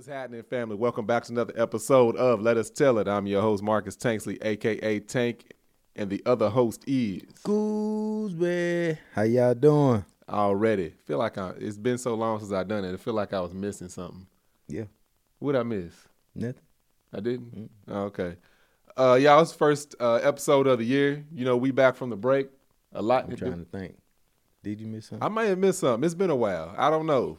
What's happening, family? Welcome back to another episode of Let Us Tell It. I'm your host, Marcus Tanksley, a.k.a. Tank, and the other host is... Goosby. How y'all doing? Already. Feel like it's been so long since I done it. I feel like I was missing something. Yeah. What'd I miss? Nothing. I didn't? Mm-hmm. Oh, okay. Y'all, it's the first episode of the year. You know, we back from the break. A lot I'm trying to think. Did you miss something? I might have missed something. It's been a while. I don't know.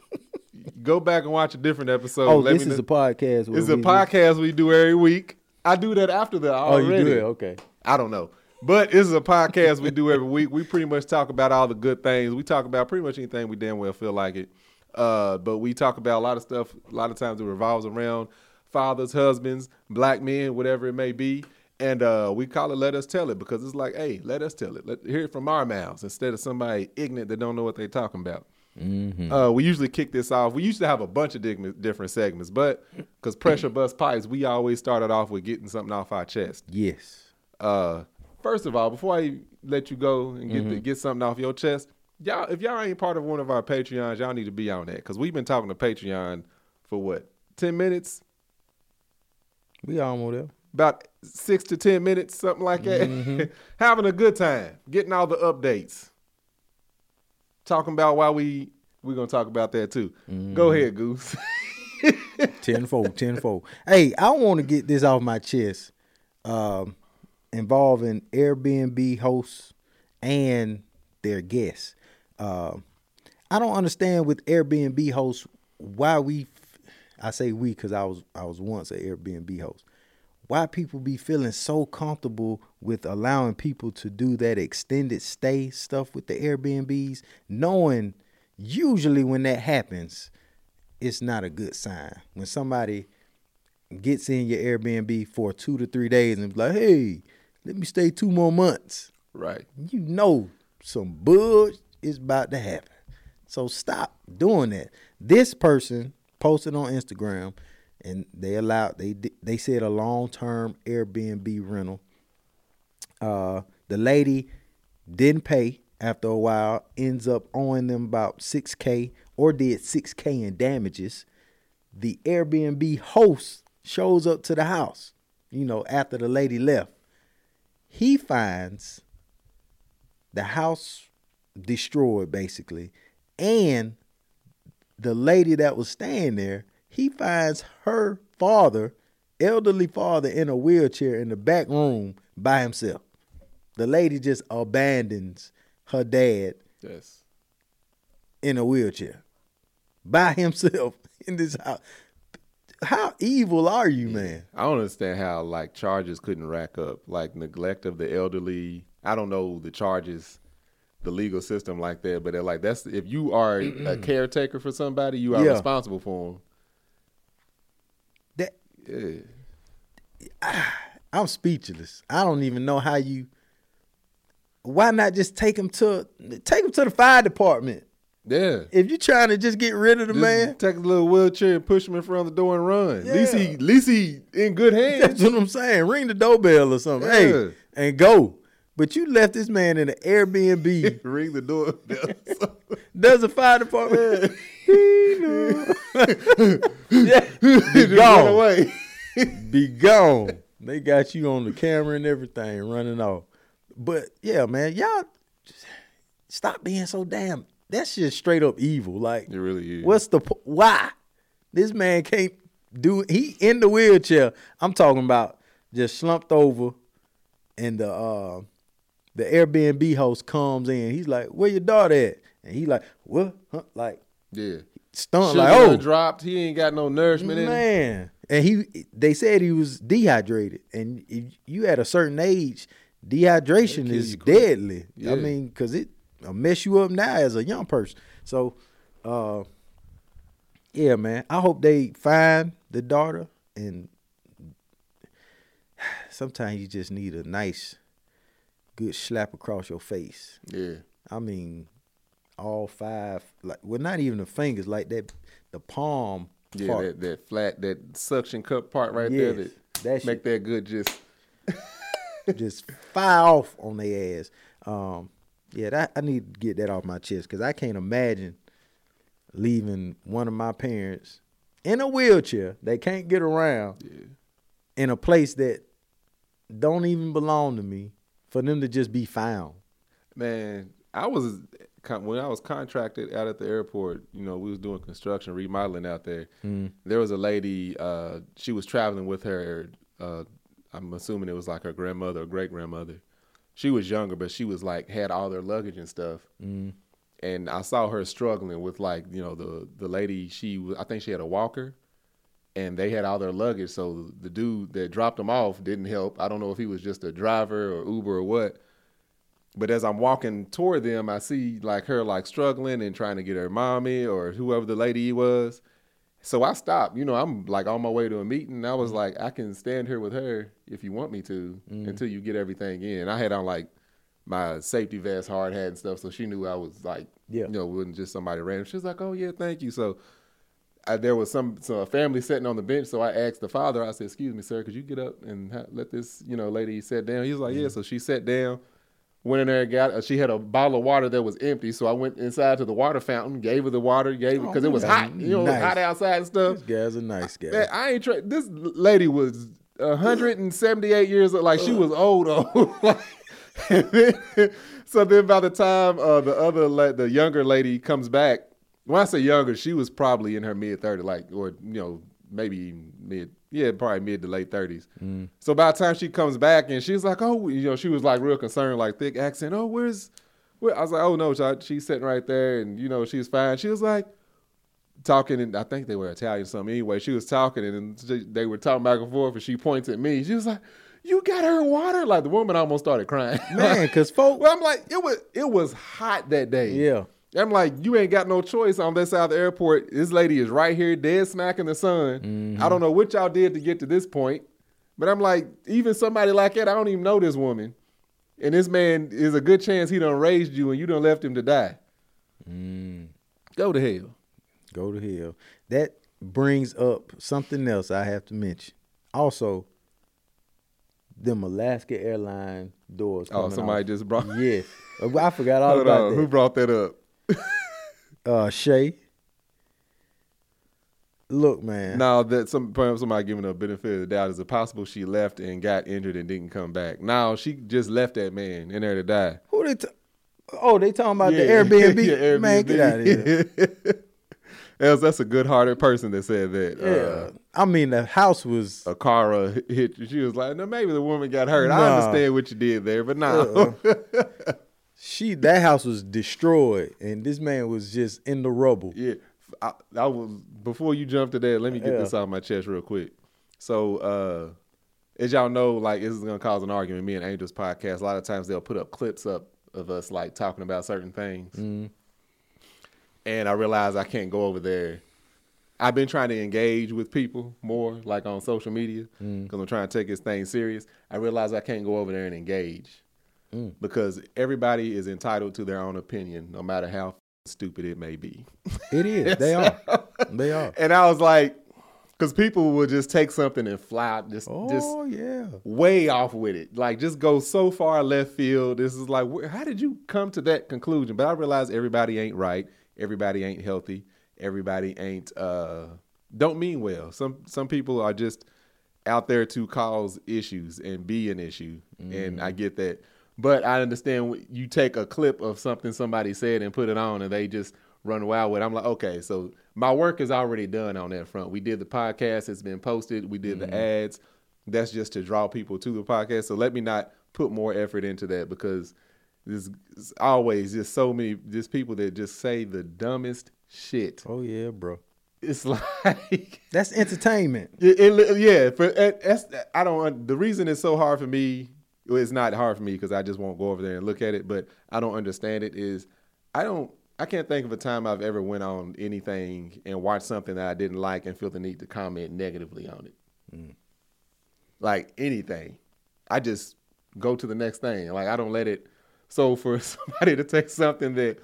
Go back and watch a different episode. Oh, let this me is know. A podcast. It's a podcast we do every week. I do that after that already. Oh, you do it? Okay. I don't know. But this is a podcast we do every week. We pretty much talk about all the good things. We talk about pretty much anything we damn well feel like it. But we talk about a lot of stuff. A lot of times it revolves around fathers, husbands, black men, whatever it may be. And we call it Let Us Tell It because it's like, hey, let us tell it. Let's hear it from our mouths instead of somebody ignorant that don't know what they're talking about. Mm-hmm. We usually kick this off. We used to have a bunch of different segments, but because pressure bust pipes, we always started off with getting something off our chest. Yes. First of all, before I let you go and get something off your chest, y'all, if y'all ain't part of one of our Patreons, y'all need to be on that because we've been talking to Patreon for what, 10 minutes? We almost there. About 6 to 10 minutes, something like that. Mm-hmm. Having a good time, getting all the updates. Talking about why we're going to talk about that too. Mm. Go ahead, Goose. tenfold. Hey, I want to get this off my chest involving Airbnb hosts and their guests. I don't understand with Airbnb hosts why I say we because I was once an Airbnb host. Why people be feeling so comfortable with allowing people to do that extended stay stuff with the Airbnbs, knowing usually when that happens, it's not a good sign. When somebody gets in your Airbnb for 2 to 3 days and be like, hey, let me stay 2 more months. Right. You know some bull is about to happen. So stop doing that. This person posted on Instagram, and they said a long-term Airbnb rental. The lady didn't pay after a while, ends up owing them about $6,000 or did $6,000 in damages. The Airbnb host shows up to the house, you know, after the lady left. He finds the house destroyed, basically, and the lady that was staying there, he finds her father, elderly father, in a wheelchair in the back room by himself. The lady just abandons her dad in a wheelchair by himself in this house. How evil are you, man? I don't understand how, like, charges couldn't rack up. Like, neglect of the elderly. I don't know the charges, the legal system like that. But they're like, that's if you are a caretaker for somebody, you are responsible for them. I'm speechless. I don't even know how you. Why not just take him to the fire department? Yeah. If you're trying to just get rid of the man, take a little wheelchair and push him in front of the door and run. Yeah. At least he in good hands. That's what I'm saying. Ring the doorbell or something. Yeah. Hey, and go. But you left this man in an Airbnb. Ring the doorbell. Does the fire department? He knew. Yeah. Be gone. Away. Be gone. They got you on the camera and everything running off. But yeah, man, y'all just stop being so damn. That's just straight up evil. Like, it really is. What's the why? This man can't do. He in the wheelchair. I'm talking about just slumped over, and the Airbnb host comes in. He's like, "Where your daughter at?" And he like, "What?" Huh? Like, yeah. Stunned, sugar like, oh, dropped. He ain't got no nourishment in him. Man, and they said he was dehydrated, and if you at a certain age, dehydration is deadly. Yeah. I mean, because it'll mess you up now as a young person. So, yeah, man, I hope they find the daughter. And sometimes you just need a nice, good slap across your face. Yeah, I mean. All 5, like, well, not even the fingers, like that, the palm. Yeah, part. That flat, that suction cup part right there. That make that good just fire off on their ass. I need to get that off my chest because I can't imagine leaving one of my parents in a wheelchair that can't get around in a place that don't even belong to me for them to just be found. Man, I was... When I was contracted out at the airport, you know, we was doing construction, remodeling out there. Mm. There was a lady, she was traveling with her, I'm assuming it was like her grandmother or great-grandmother. She was younger, but she was like, had all their luggage and stuff. Mm. And I saw her struggling with like, you know, the lady, I think she had a walker. And they had all their luggage, so the dude that dropped them off didn't help. I don't know if he was just a driver or Uber or what. But as I'm walking toward them, I see like her like struggling and trying to get her mommy or whoever the lady was. So I stopped. You know, I'm like on my way to a meeting. I was like, I can stand here with her if you want me to until you get everything in. I had on like my safety vest, hard hat and stuff. So she knew I was like, you know, wasn't just somebody random. She was like, oh, yeah, thank you. So there was a family sitting on the bench. So I asked the father, I said, excuse me, sir, could you get up and let this, you know, lady sit down? He was like, yeah. So she sat down. Went in there and she had a bottle of water that was empty, so I went inside to the water fountain, gave her the water, because it was hot. You know, nice. It was hot outside and stuff. These guys are nice guys. Man, this lady was 178 years old. Like, she was old. So then by the time the younger lady comes back, when I say younger, she was probably in her mid-30s, like, or, you know, maybe probably mid to late 30s. Mm. So by the time she comes back and she's like, oh, you know, she was like real concerned, like thick accent. Oh, where? I was like, oh no, she's sitting right there, and you know she's fine. She was like talking, and I think they were Italian or something. Anyway, she was talking, and they were talking back and forth, and she points at me. She was like, you got her water? Like the woman almost started crying, man, because I'm like, it was hot that day. Yeah. I'm like, you ain't got no choice on this side of the airport. This lady is right here, dead smack in the sun. Mm-hmm. I don't know what y'all did to get to this point, but I'm like, even somebody like that, I don't even know this woman. And this man is a good chance he done raised you and you done left him to die. Mm. Go to hell. Go to hell. That brings up something else I have to mention. Also, them Alaska Airlines doors coming somebody off. Just brought. Yeah. I forgot all about that. Who brought that up? Shay. Look, man. Now that somebody giving her a benefit of the doubt, is it possible she left and got injured and didn't come back? No, she just left that man in there to die. Who they? They talking about the Airbnb. Airbnb. Man, get out of here. That's a good-hearted person that said that. Yeah, I mean, the house was a car hit. She was like, no, maybe the woman got hurt. Nah. I understand what you did there, but no. That house was destroyed, and this man was just in the rubble. Yeah, I was. Before you jump to that, let me get this out of my chest real quick. So, as y'all know, like, this is gonna cause an argument. Me and Angel's podcast. A lot of times they'll put up clips up of us like talking about certain things, and I realize I can't go over there. I've been trying to engage with people more, like on social media, because I'm trying to take this thing serious. I realize I can't go over there and engage. Because everybody is entitled to their own opinion, no matter how stupid it may be. It is. They are. They are. And I was like, because people will just take something and fly, way off with it. Like, just go so far left field. This is like, how did you come to that conclusion? But I realized everybody ain't right. Everybody ain't healthy. Everybody ain't, don't mean well. Some people are just out there to cause issues and be an issue. And I get that. But I understand you take a clip of something somebody said and put it on and they just run wild with it. I'm like, okay, so my work is already done on that front. We did the podcast. It's been posted. We did the ads. That's just to draw people to the podcast. So let me not put more effort into that, because there's always just so many just people that just say the dumbest shit. Oh, yeah, bro. It's like... That's entertainment. The reason it's so hard for me... It's not hard for me because I just won't go over there and look at it, but I don't understand it. I can't think of a time I've ever went on anything and watched something that I didn't like and feel the need to comment negatively on it. Like anything. I just go to the next thing. Like I don't let it. So for somebody to take something that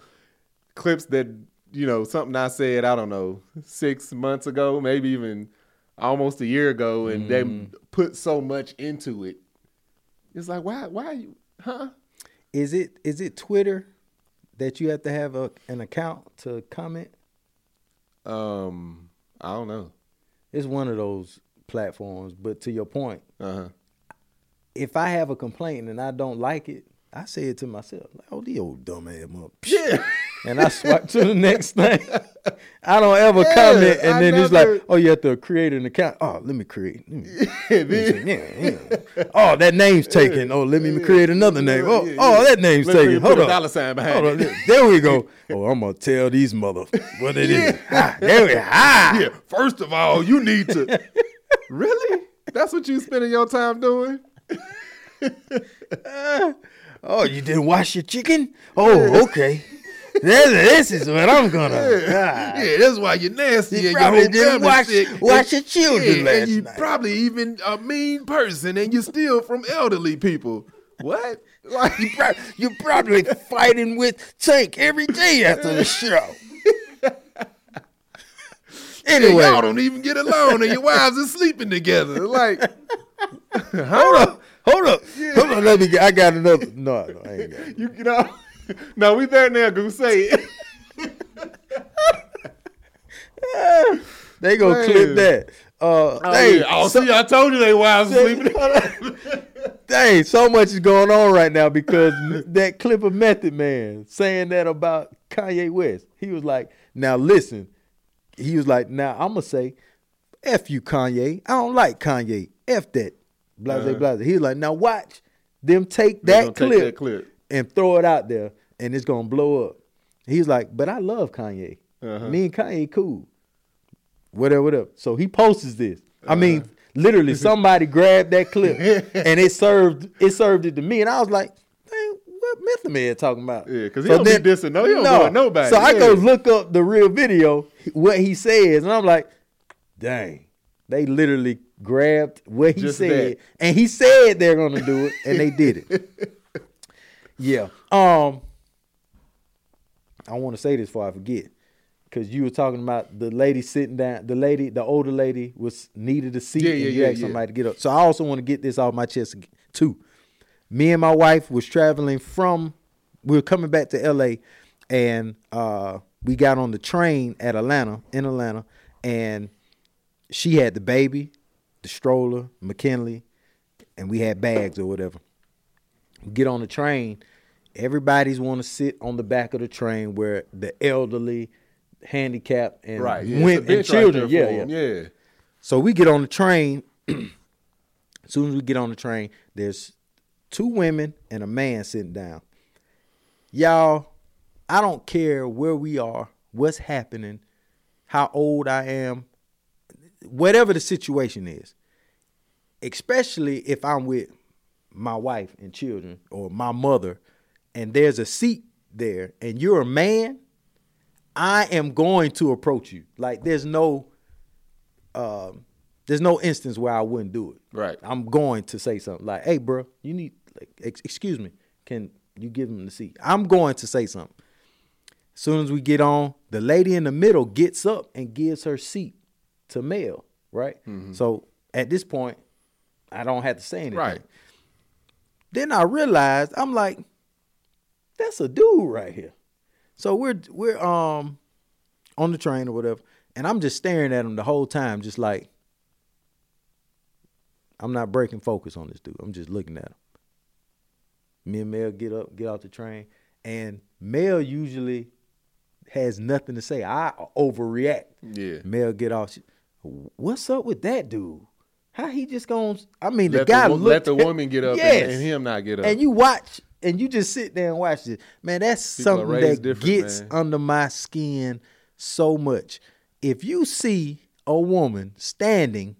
clips that, you know, something I said, I don't know, 6 months ago, maybe even almost a year ago, and they put so much into it. It's like, why are you, huh? Is it Twitter that you have to have an account to comment? I don't know. It's one of those platforms. But to your point, if I have a complaint and I don't like it, I say it to myself, like, oh, the old dumb ass mother. Yeah. And I swipe to the next thing. I don't ever comment. And then it's like, oh, you have to create an account. Oh, let me create. Let me. Oh, that name's taken. Oh, let me create another name. Oh, that name's taken. Hold on. Dollar sign behind it. There we go. Oh, I'm going to tell these motherfuckers what it is. Ah, there we go. Ah. Yeah. First of all, you need to. Really? That's what you spending your time doing? Oh, you didn't wash your chicken? Oh, okay. This is what I'm gonna. This is why you're nasty. You probably didn't watch your children last night. And you probably even a mean person, and you're still from elderly people. What? Like you're probably fighting with Tank every day after the show. Anyway, y'all don't even get along, and your wives are sleeping together. Like, hold up. Yeah. Hold on, let me get, I got another. No, I ain't got it. You know. No, we there now, Goose. Say it. They gonna clip that. See, I told you they wives sleeping. Dang, so much is going on right now because that clip of Method Man saying that about Kanye West. He was like, now listen. He was like, now I'm gonna say, F you, Kanye. I don't like Kanye. F that. Blase, blase. He was like, now watch them take that clip. And throw it out there, and it's gonna blow up. He's like, but I love Kanye. Me and Kanye cool. Whatever. So he posts this. I mean, literally, somebody grabbed that clip, and it served it to me, and I was like, dang, what Method Man talking about? Yeah, because he don't be dissing. No, he don't know nobody. So I go look up the real video, what he says, and I'm like, dang, they literally grabbed what he said, and he said they're gonna do it, and they did it. Yeah. I want to say this before I forget, because you were talking about the lady sitting down. The older lady was needed a seat, and you asked somebody to get up. So I also want to get this off my chest too. Me and my wife was traveling we were coming back to L.A., and we got on the train in Atlanta, and she had the baby, the stroller, McKinley, and we had bags or whatever. Get on the train, everybody's want to sit on the back of the train where the elderly, handicapped, and women and children. Right So we get on the train. As soon as we get on the train, there's two women and a man sitting down. Y'all, I don't care where we are, what's happening, how old I am, whatever the situation is, especially if I'm with my wife and children or my mother, and there's a seat there and you're a man, I am going to approach you. Like there's no instance where I wouldn't do it. Right. I'm going to say something like, hey bro, you need, like, excuse me, can you give him the seat? I'm going to say something. As soon as we get on, the lady in the middle gets up and gives her seat to Mel, right? Mm-hmm. So at this point, I don't have to say anything. Right. Then I realized, I'm like, that's a dude right here. So we're on the train or whatever, and I'm just staring at him the whole time, just like, I'm not breaking focus on this dude. I'm just looking at him. Me and Mel get up, get off the train, and Mel usually has nothing to say. I overreact. Yeah. Mel get off. What's up with that dude? How he just gonna? I mean, the guy let the woman get up and him not get up. And you watch, and you just sit there and watch this. Man, that's something that gets under my skin so much. If you see a woman standing,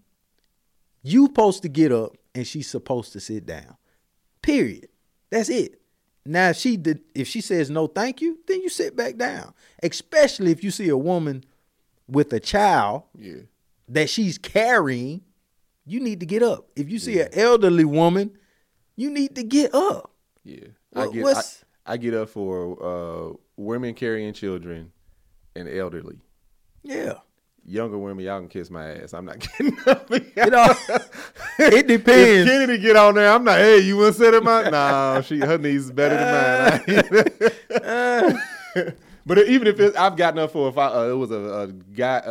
you supposed to get up and she's supposed to sit down. Period. That's it. Now, if she says no, thank you, then you sit back down. Especially if you see a woman with a child that she's carrying. You need to get up. If you see an elderly woman, you need to get up. Yeah, I get up for women carrying children and elderly. Yeah, younger women, y'all can kiss my ass. I'm not getting up. It depends. If Kennedy get on there, I'm not. Hey, you want to sit in my? Nah, her knees better than mine. But even if I've gotten up for it was a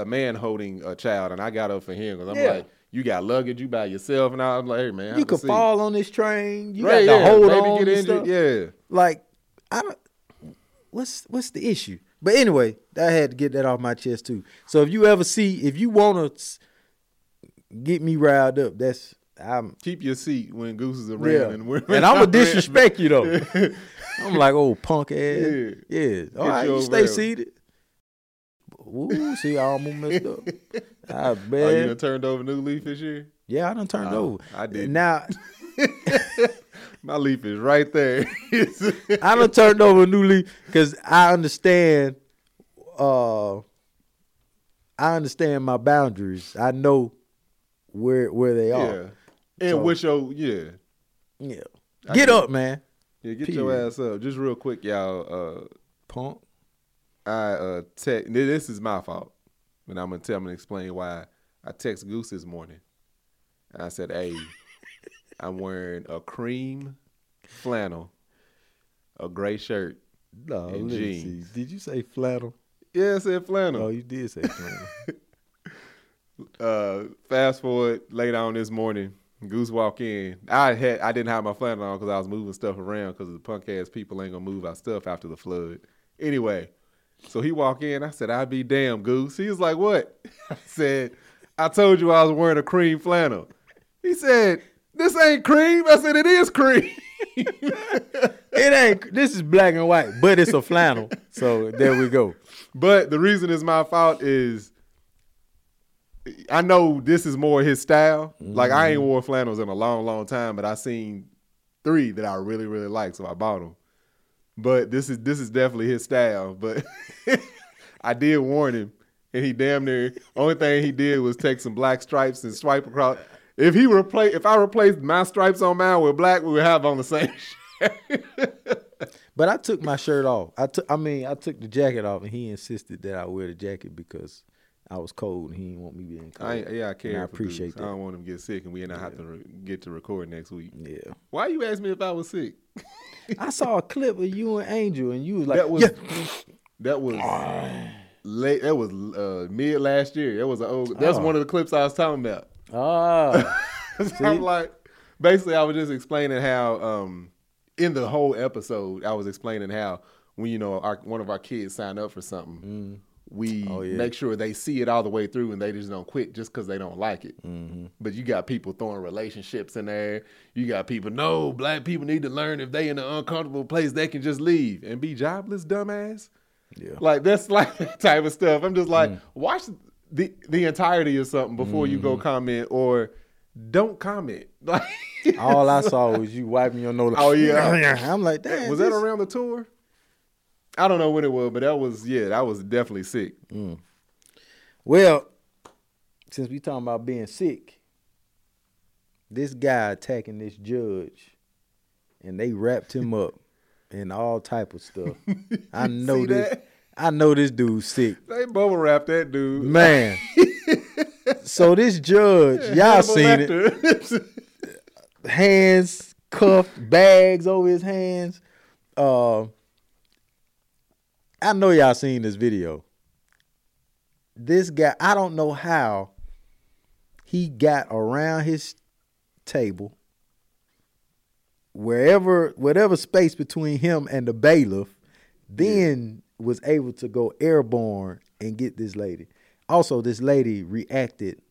man holding a child, and I got up for him because I'm like, you got luggage, you by yourself, and I was like, hey man, you could fall on this train, you got to hold on, get injured, Like, I don't. What's the issue? But anyway, I had to get that off my chest too. So if you wanna get me riled up, keep your seat when Goose is around, and I'ma disrespect you though. I'm like, oh punk ass, all right, you stay seated. Ooh, see, I almost messed up. I bet. Oh, you done turned over new leaf this year? Yeah, I done turned over. I did now. My leaf is right there. I done turned over a new leaf because I understand. I understand my boundaries. I know where they are. Yeah, and with your up, man. Yeah, get your ass up. Just real quick, y'all. Punk. This is my fault, and I'm gonna explain why. I text Goose this morning, and I said, "Hey." I'm wearing a cream flannel, a gray shirt, and jeans. Did you say flannel? Yeah, I said flannel. Oh, you did say flannel. Fast forward later on this morning, Goose walk in. I didn't have my flannel on because I was moving stuff around because the punk ass people ain't gonna move our stuff after the flood. Anyway, so he walk in. I said, "I be damn, Goose." He was like, "What?" I said, "I told you I was wearing a cream flannel." He said, "This ain't cream." I said, "It is cream." This is black and white, but it's a flannel. So there we go. But the reason it's my fault is I know this is more his style. Mm-hmm. Like, I ain't wore flannels in a long, long time, but I seen three that I really, really like, so I bought them. But this is definitely his style. But I did warn him, and he damn near, only thing he did was take some black stripes and swipe across. If I replaced my stripes on mine with black, we would have on the same shirt. But I took my shirt off. I took the jacket off, and he insisted that I wear the jacket because I was cold, and he didn't want me being cold. I care. And I appreciate that. I don't want him to get sick, and we not have to get to record next week. Yeah. Why you asked me if I was sick? I saw a clip of you and Angel, and you was like, late. That was mid last year. That's one of the clips I was talking about. Oh. So I'm like, basically I was just explaining how in the whole episode I was explaining how when one of our kids sign up for something, we make sure they see it all the way through and they just don't quit just because they don't like it. Mm-hmm. But you got people throwing relationships in there. You got people, no, black people need to learn if they in an uncomfortable place, they can just leave and be jobless, dumbass. Yeah. Like, that's like that type of stuff. I'm just like, watch the entirety of something before you go comment, or don't comment. Like, all I saw was you wiping your nose. Oh yeah, I'm like, damn. Was that around the tour? I don't know when it was, but that was definitely sick. Mm. Well, since we talking about being sick, this guy attacking this judge, and they wrapped him up in all type of stuff. I know this. That? I know this dude's sick. They bubble wrap that dude. Man. So this judge, y'all seen it. Hands cuffed, bags over his hands. I know y'all seen this video. This guy, I don't know how he got around his table. Whatever space between him and the bailiff, then was able to go airborne and get this lady. Also, this lady reacted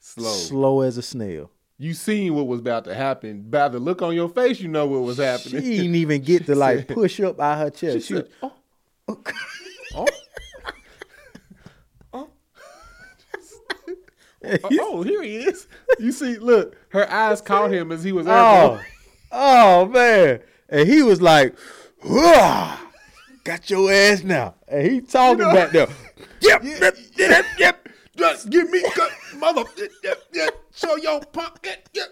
slow as a snail. You seen what was about to happen. By the look on your face, you know what was happening. She didn't even get to like push up out her chest. She said, here he is. You see, look, her eyes caught him as he was airborne. Oh man. And he was like, whoa. Got your ass now. And he talking back there. Yep. Just give me mother. Yep. Show your pocket. Yep.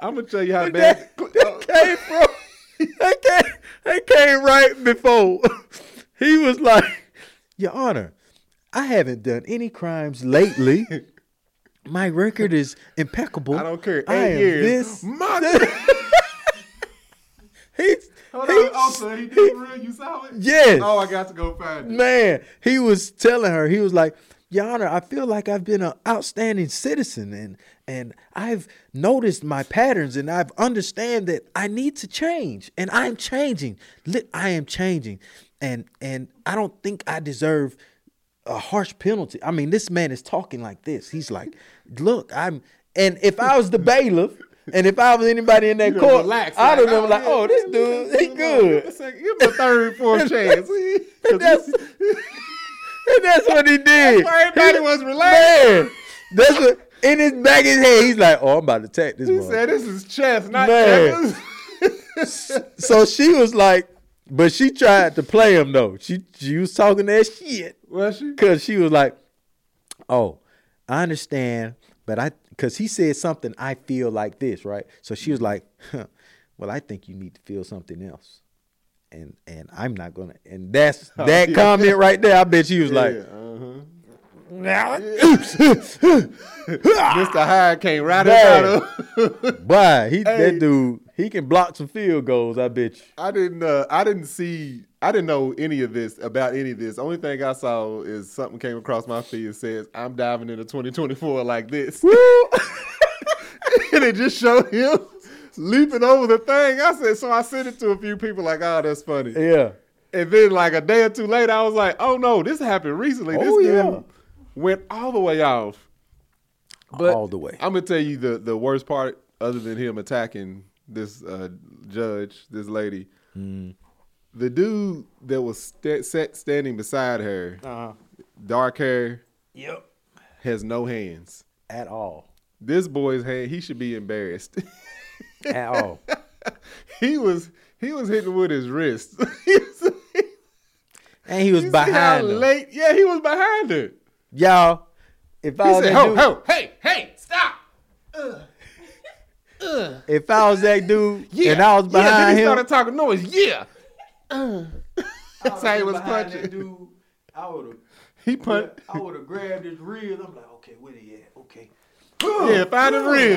I'm going to tell you how bad. That came right before. He was like, "Your Honor, I haven't done any crimes lately. My record is impeccable. I don't care. 8 years. He Hold on. Also, he did for real? You saw it? Yes. Oh, I got to go find it. Man, he was telling her, he was like, Your Honor, I feel like I've been an outstanding citizen and I've noticed my patterns and I've understand that I need to change and I'm changing. I am changing. And I don't think I deserve a harsh penalty. I mean, this man is talking like this. He's like, look, and if I was the bailiff, and if I was anybody in that court, I would have been like, oh, this dude, he good. It's like, give him a third, fourth chance. And that's what he did. That's why everybody was relaxed. Man, that's what, in his back of his head, he's like, oh, I'm about to attack this one. He said, this is chess, not checkers. So she was like, but she tried to play him, though. She was talking that shit. Was she? Because she was like, oh, I understand, but because he said something, I feel like this, right? So she was like, well, I think you need to feel something else. And I'm not gonna. And that's that comment right there. I bet she was like, now Mr. Hyde came right out of. Boy, that dude, he can block some field goals. I bet you. I didn't know any of this about any of this. Only thing I saw is something came across my feed and says, "I'm diving into 2024 like this." And it just showed him leaping over the thing. I said, so I sent it to a few people like, oh, that's funny. Yeah. And then like a day or two later, I was like, oh no, this happened recently. This dude went all the way off. But all the way. I'm going to tell you the worst part, other than him attacking this judge, this lady, the dude that was standing beside her, dark hair, has no hands. At all. This boy's hand, he should be embarrassed. At all. He was hitting with his wrist. And he was behind her. Late? Yeah, he was behind her. Y'all, if I was that dude. Hey, stop. If I was that dude and I was behind him. Then he started talking noise. That's how he was punching. That dude, I would have grabbed his ribs. I'm like, okay, where he at? Okay. Yeah, find his ribs.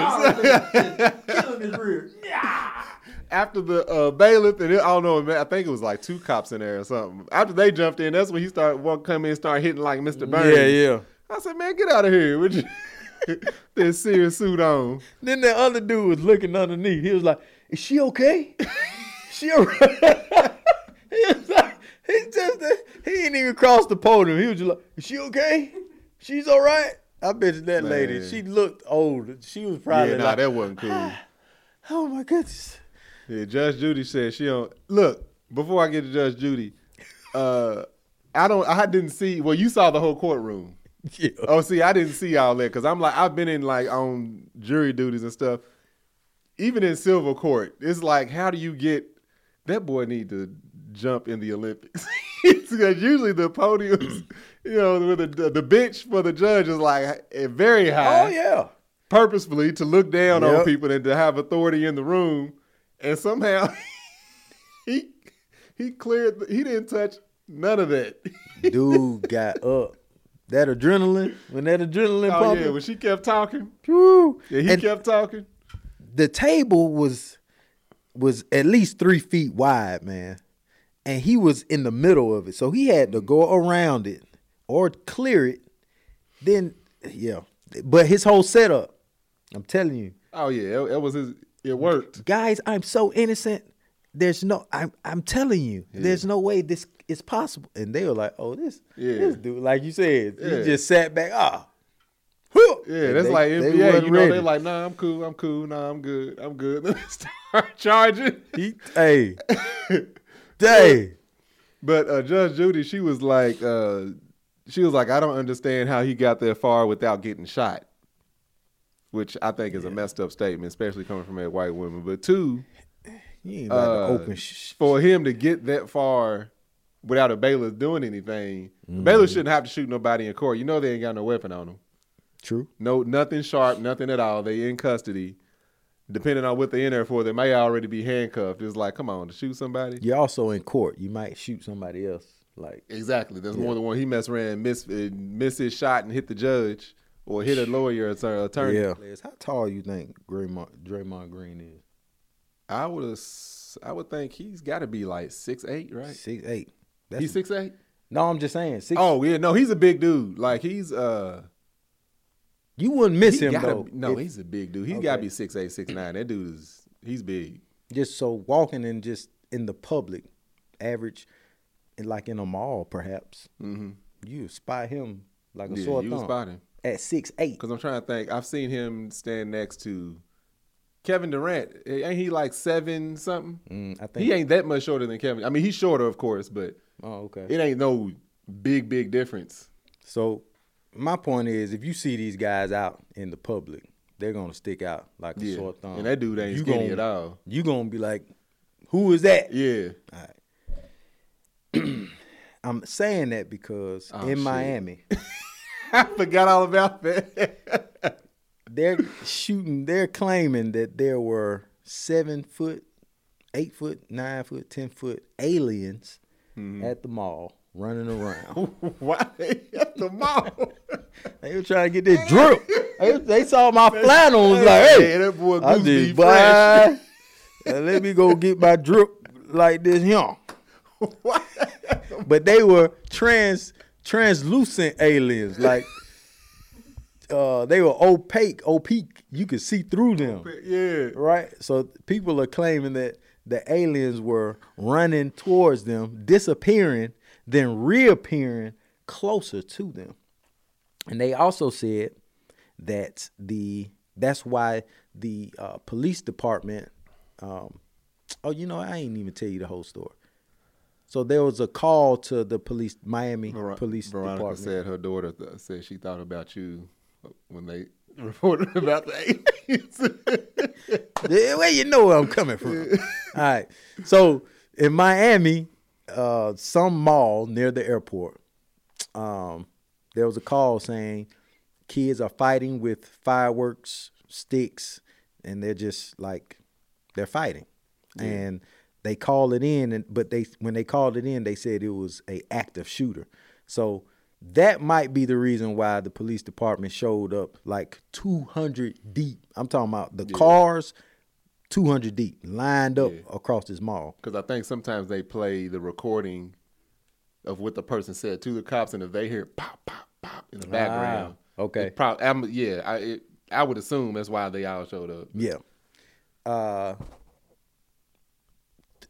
Kill his ribs. After the bailiff, and I don't know, I think it was like two cops in there or something. After they jumped in, that's when he started hitting like Mr. Burns. Yeah. I said, man, get out of here with this serious suit on. Then the other dude was looking underneath. He was like, is she okay? She alright? He was like, he didn't even cross the podium. He was just like, is she okay? She's all right? I bet you that lady, she looked old. She was probably like, that wasn't cool. Oh, my goodness. Yeah, Judge Judy said she don't. Look, before I get to Judge Judy, I didn't see. Well, you saw the whole courtroom. Yeah. Oh, see, I didn't see all that because I'm like, I've been in like on jury duties and stuff. Even in civil court, it's like, how do you get that boy need to jump in the Olympics? Because usually the podiums, with the bench for the judge is like very high. Oh, yeah. Purposefully to look down on people and to have authority in the room. And somehow he cleared, he didn't touch none of that. Dude got up. That adrenaline, pumped. Oh, yeah, when she kept talking. Whew. Yeah, he kept talking. The table was at least 3 feet wide, man. And he was in the middle of it. So he had to go around it or clear it. Then, yeah. But his whole setup, I'm telling you. Oh, yeah. It worked. Guys, I'm so innocent. I'm telling you, there's no way this is possible. And they were like, oh, this dude, like you said, he just sat back. Yeah, that's like NBA. They're like, nah, I'm cool. Nah, I'm good. Let me start charging. Day. But Judge Judy, she was like, I don't understand how he got that far without getting shot, which I think is a messed up statement, especially coming from a white woman. But two, for him to get that far without a bailiff doing anything, the bailiff shouldn't have to shoot nobody in court. They ain't got no weapon on them. True. No, nothing sharp, nothing at all. They in custody. Depending on what they're in there for, they may already be handcuffed. It's like, come on, to shoot somebody. You're also in court. You might shoot somebody else. Like exactly. There's more than one. He missed his shot and hit the judge or hit a lawyer or attorney. Yeah. How tall you think Draymond Green is? I would have So I would think he's got to be like 6'8", right? 6'8". He's 6'8"? No, I'm just saying. Oh, yeah. No, he's a big dude. Like, he's... You wouldn't miss him, though. No, he's a big dude. He's got to be 6'8", 6'9". That dude is... He's big. Just so walking in just in the public, average, like in a mall perhaps, mm-hmm. you spot him like a sore thumb. Yeah, you spot him. At 6'8". Because I'm trying to think. I've seen him stand next to... Kevin Durant, ain't he like 7 something? I think he ain't that much shorter than Kevin. I mean, he's shorter, of course, but it ain't no big difference. So my point is, if you see these guys out in the public, they're going to stick out like a sore thumb. And that dude ain't skinny at all. You're going to be like, who is that? Yeah. All right. I'm saying that because Miami. I forgot all about that. They're shooting, they're claiming that there were 7 foot, 8 foot, 9 foot, 10 foot aliens at the mall running around. Why at the mall? They were trying to get this drip. They saw my flannel and was like, hey, that boy Goosby fresh. Let me go get my drip like this here. But they were translucent aliens, like they were opaque. You could see through them. Yeah. Right? So people are claiming that the aliens were running towards them, disappearing, then reappearing closer to them. And they also said that that's why the police department, I ain't even tell you the whole story. So there was a call to the Miami Police Department. Veronica said her daughter said she thought about you when they reported about the aliens. Well, you know where I'm coming from. Yeah. All right. So in Miami, some mall near the airport, there was a call saying kids are fighting with fireworks, sticks, and they're just like, they're fighting. Yeah. And they call it in, when they called it in, they said it was an active shooter. So that might be the reason why the police department showed up like 200 deep. I'm talking about the cars, 200 deep, lined up across this mall. Because I think sometimes they play the recording of what the person said to the cops, and if they hear pop, pop, pop in the background. Okay. I would assume that's why they all showed up. Yeah.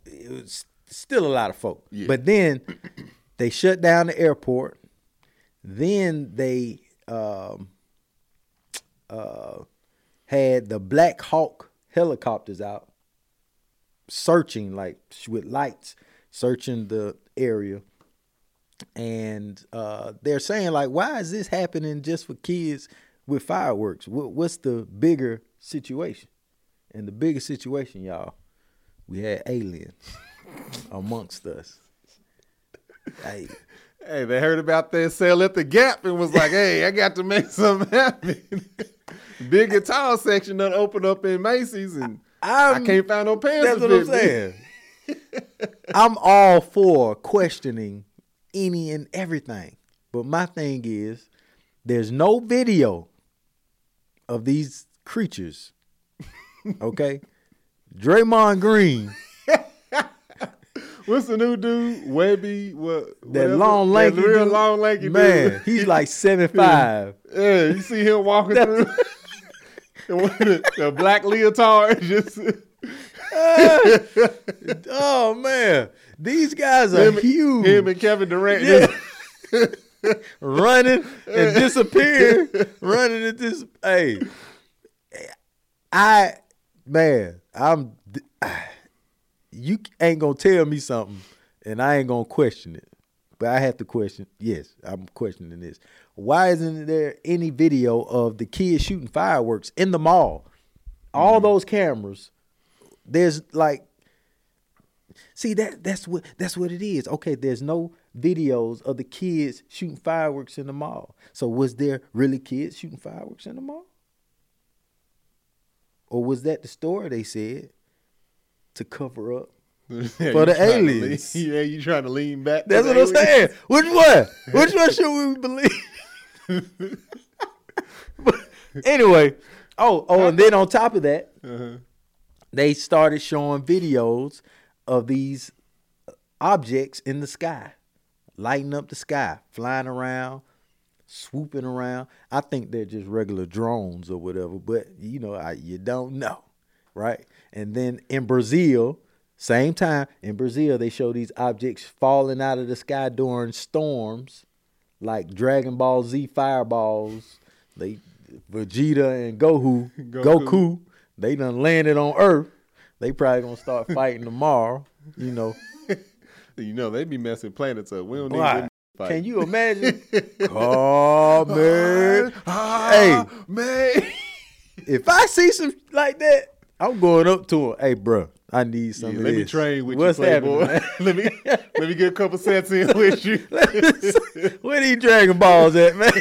It was still a lot of folk. Yeah. But then they shut down the airport. Then they had the Black Hawk helicopters out searching, like with lights, searching the area. And they're saying, like, why is this happening just for kids with fireworks? What's the bigger situation? And the bigger situation, y'all, we had aliens amongst us. Hey. Hey, they heard about their sale at the Gap and was like, hey, I got to make something happen. Big guitar section done opened up in Macy's, and I can't find no pants. That's what I'm saying. I'm all for questioning any and everything. But my thing is, there's no video of these creatures, okay? Draymond Green. What's the new dude? Webby? That long, lanky dude. That real long, lanky dude. Man, he's like 7'5". Yeah, you see him walking through. The black leotard. Just oh, man. These guys are huge. Him and Kevin Durant. Yeah. Just running and disappearing. Running and disappearing. Hey. You ain't going to tell me something, and I ain't going to question it. But I have to question. Yes, I'm questioning this. Why isn't there any video of the kids shooting fireworks in the mall? All those cameras, there's like, see, that's what it is. Okay, there's no videos of the kids shooting fireworks in the mall. So was there really kids shooting fireworks in the mall? Or was that the story they said? To cover up for the aliens. You trying to lean back. That's what I'm saying. Which one? Which one should we believe? But anyway, and then on top of that, they started showing videos of these objects in the sky, lighting up the sky, flying around, swooping around. I think they're just regular drones or whatever, but you know, you don't know, right? And then in Brazil, same time, in Brazil, they show these objects falling out of the sky during storms, like Dragon Ball Z fireballs. They, Vegeta and Goku, they done landed on Earth. They probably gonna start fighting tomorrow, you know. You know, they be messing planets up. We don't need them to fight. Can you imagine? Oh, man. Hey, man. If I see some like that, I'm going up to him. Hey, bro, I need some of this. Let me train with you, playboy. Let me get a couple sets in with you. Where these Dragon Balls at, man?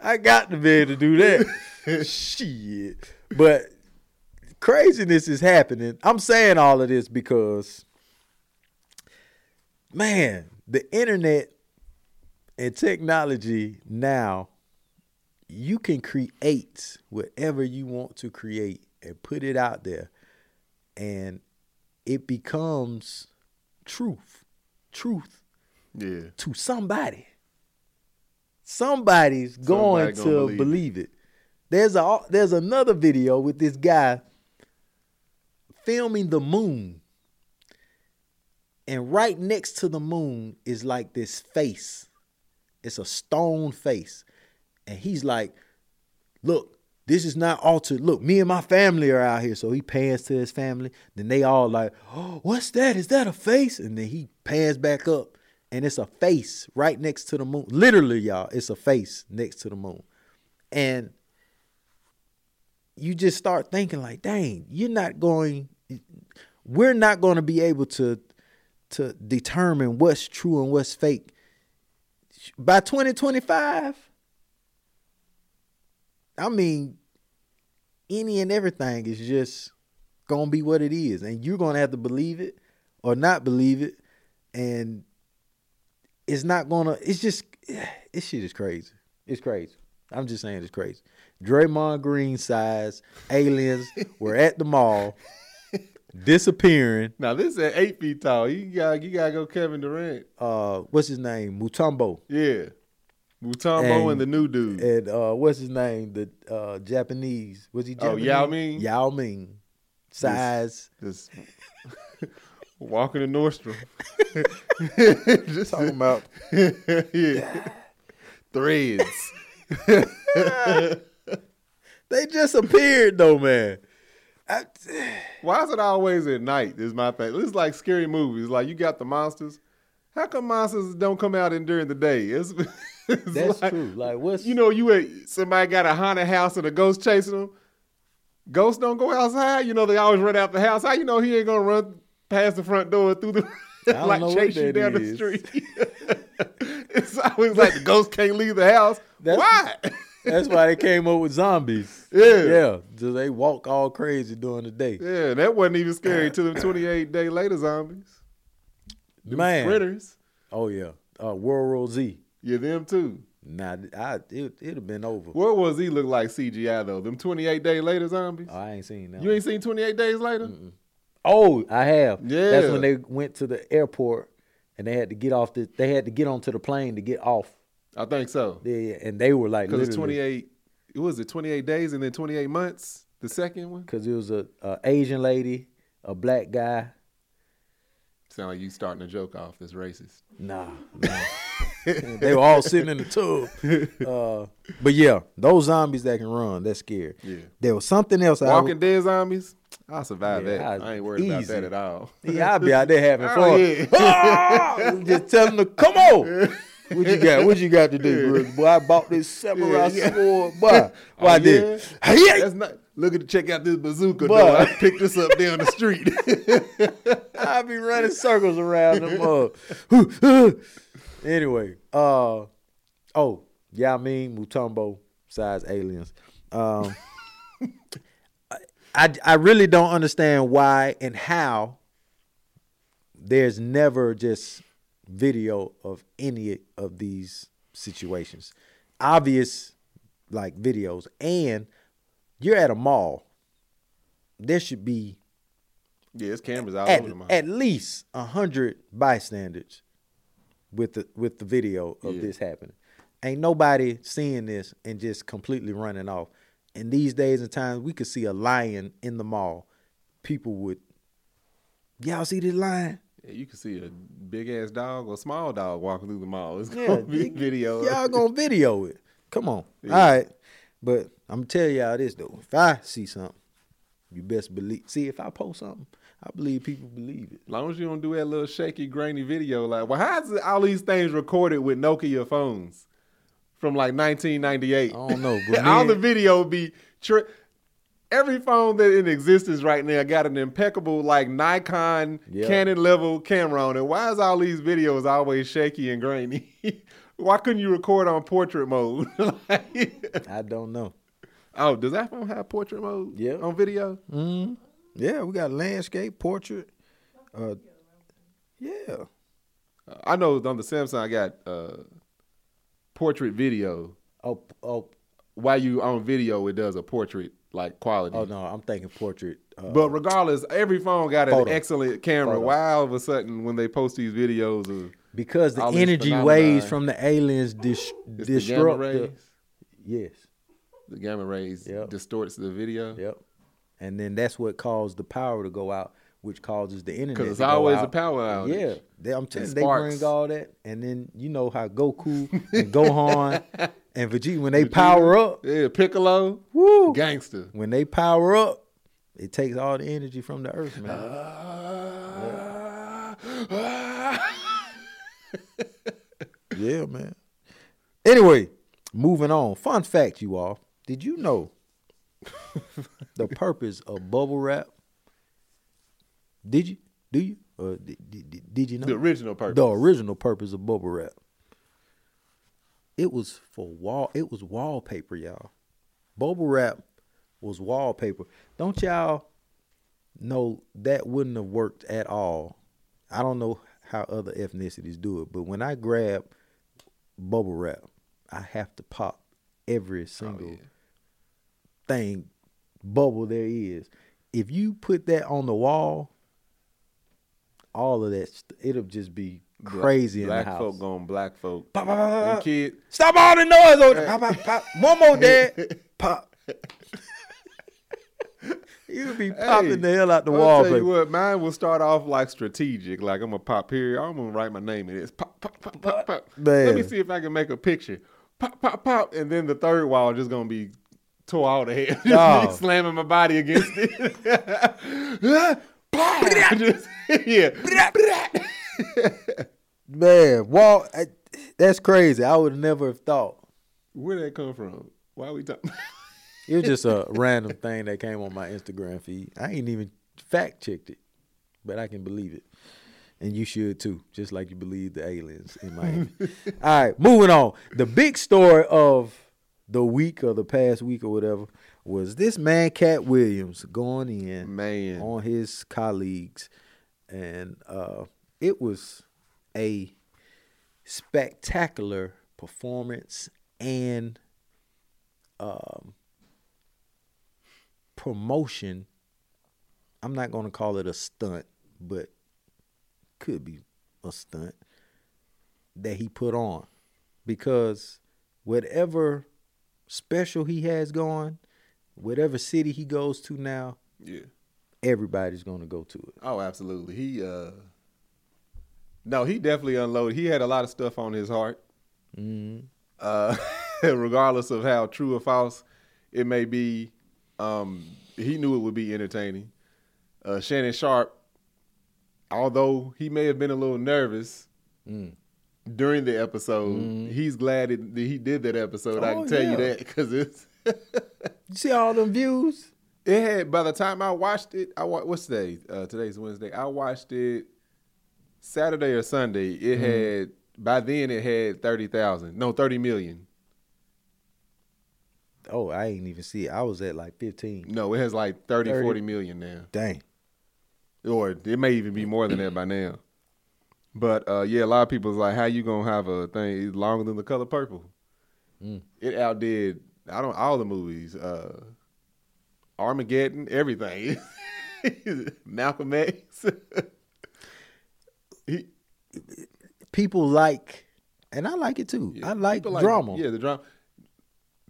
I got to be able to do that. Shit. But craziness is happening. I'm saying all of this because, man, the internet and technology now, you can create whatever you want to create and put it out there, and it becomes truth to somebody. Somebody's going to believe it. There's another video with this guy filming the moon. And right next to the moon is like this face. It's a stone face. And he's like, look, this is not altered. Look, me and my family are out here. So he pans to his family. Then they all like, oh, what's that? Is that a face? And then he pans back up. And it's a face right next to the moon. Literally, y'all, it's a face next to the moon. And you just start thinking like, dang, we're not going to be able to determine what's true and what's fake. By 2025, I mean, any and everything is just going to be what it is. And you're going to have to believe it or not believe it. And it's not going to, this shit is crazy. It's crazy. I'm just saying it's crazy. Draymond Green size aliens were at the mall. Disappearing. Now this is at 8 feet tall. You gotta go Kevin Durant. What's his name? Mutombo. Yeah, Mutombo and the new dude. And what's his name? The Japanese. Was he Japanese? Oh, Yao Ming. Yao Ming. Size. Just walking to Nordstrom. Just talking about yeah threads. They just appeared though, man. Why is it always at night is my thing? It's like scary movies. Like, you got the monsters. How come monsters don't come out in during the day? That's like, true. Like, what's... You know, somebody got a haunted house and a ghost chasing them. Ghosts don't go outside. You know, they always run out the house. How you know he ain't going to run past the front door through the... like, chase you down the street. It's always like the ghost can't leave the house. Why? That's why they came up with zombies. Yeah. So they walk all crazy during the day. Yeah, that wasn't even scary to them 28 Day Later zombies. Them critters. Oh, yeah. World War Z. Yeah, them too. Nah, it'd have been over. World War Z looked like CGI, though. Them 28 Day Later zombies. Oh, I ain't seen that. You ain't seen 28 Days Later? Mm-mm. Oh, I have. Yeah. That's when they went to the airport and they had to get onto the plane to get off. I think so. Yeah, and they were like, because it's 28. It was 28 days and then 28 months. The second one, because it was a Asian lady, a black guy. Sound like you starting a joke off that's racist. Nah. They were all sitting in the tub. But yeah, those zombies that can run, that's scary. Yeah. There was something else. Walking Dead zombies. I'll survive that. I ain't worried about that at all. Yeah, I'll be out there having fun. Yeah. Just tell them to come on. What you got? What you got to do, bro? Boy, I bought this samurai sword. Boy, I did. Yeah. That's not. Look at check out this bazooka. Boy, I picked this up down the street. I be running circles around them. Anyway, I mean, Mutombo size aliens. I really don't understand why and how there's never just video of any of these situations, obvious like videos, and you're at a mall. There should be Yeah, his cameras out over the mouth. At least 100 bystanders with the video of this happening. Ain't nobody seeing this and just completely running off. In these days and times, we could see a lion in the mall. People would, y'all see this lion? Yeah, you could see a big-ass dog or small dog walking through the mall. It's going to be video. Y'all going to video it. Come on. Yeah. All right. But I'm going to tell y'all this, though. If I see something, you best believe. See, if I post something, I believe people believe it. As long as you don't do that little shaky, grainy video. Like, well, how's all these things recorded with Nokia phones from, like, 1998? I don't know. But all the video be... Every phone that in existence right now got an impeccable, like, Nikon, Canon-level camera on it. Why is all these videos always shaky and grainy? Why couldn't you record on portrait mode? Like, I don't know. Oh, does that phone have portrait mode on video? Mm-hmm. Yeah, we got landscape, portrait. I know on the Samsung I got portrait video. Oh. While you on video, it does a portrait. Like quality. Oh no, I'm thinking portrait. But regardless, every phone got an excellent camera. Photo. Why all of a sudden when they post these videos of because the energy waves from the aliens disrupt the gamma rays. Yes. The gamma rays distorts the video. Yep. And then that's what caused the power to go out, which causes the internet. Because it's always a power outage. Yeah. I'm telling you, they bring all that, and then you know how Goku and Gohan and Vegeta, when they power up. Yeah, Piccolo. Woo. Gangster. When they power up, it takes all the energy from the earth, man. Yeah, man. Anyway, moving on. Fun fact, you all. Did you know the purpose of bubble wrap? Did you? Do you? Or did you know? The original purpose of bubble wrap. It was it was wallpaper, y'all. Bubble wrap was wallpaper. Don't y'all know that wouldn't have worked at all? I don't know how other ethnicities do it, but when I grab bubble wrap, I have to pop every single thing, bubble there is. If you put that on the wall, all of that, it'll just be crazy in the house. Black folk going black folk. Pop, pop, pop, pop. Kid. Stop all the noise over there. Pop, pop, pop. One more, Dad. Pop. You'll be popping the hell out the wall. I'll tell you what, mine will start off like strategic. Like I'm going to pop here. I'm going to write my name in it. Pop, pop, pop, pop, pop. Man. Let me see if I can make a picture. Pop, pop, pop. And then the third wall just going to be tore all the head. Just slamming my body against it. Man, that's crazy. I would never have thought. Where'd that come from? Why are we talking? It was just a random thing that came on my Instagram feed. I ain't even fact checked it, but I can believe it. And you should too, just like you believe the aliens in Miami. All right, moving on. The big story of the week or the past week or whatever was this man Katt Williams going in on his colleagues. And it was a spectacular performance and promotion. I'm not going to call it a stunt, but could be a stunt that he put on. Because whatever special he has going, whatever city he goes to now, everybody's going to go to it. Oh, absolutely. He definitely unloaded. He had a lot of stuff on his heart. Mm-hmm. Regardless of how true or false it may be, he knew it would be entertaining. Shannon Sharp, although he may have been a little nervous during the episode, he's glad that he did that episode. I can tell you that because it's... You see all them views? It had, by the time I watched it, what's today? Today's Wednesday. I watched it Saturday or Sunday. It had, by then it had 30 million. Oh, I ain't even see it. I was at like 15. No, it has like 30, 40 million now. Dang. Or it may even be more than that by now. But a lot of people was like, how you gonna have a thing longer than The Color Purple? Mm. It outdid all the movies. Armageddon, everything. Malcolm X. People like, and I like it too. Yeah, I like drama. Yeah, the drama.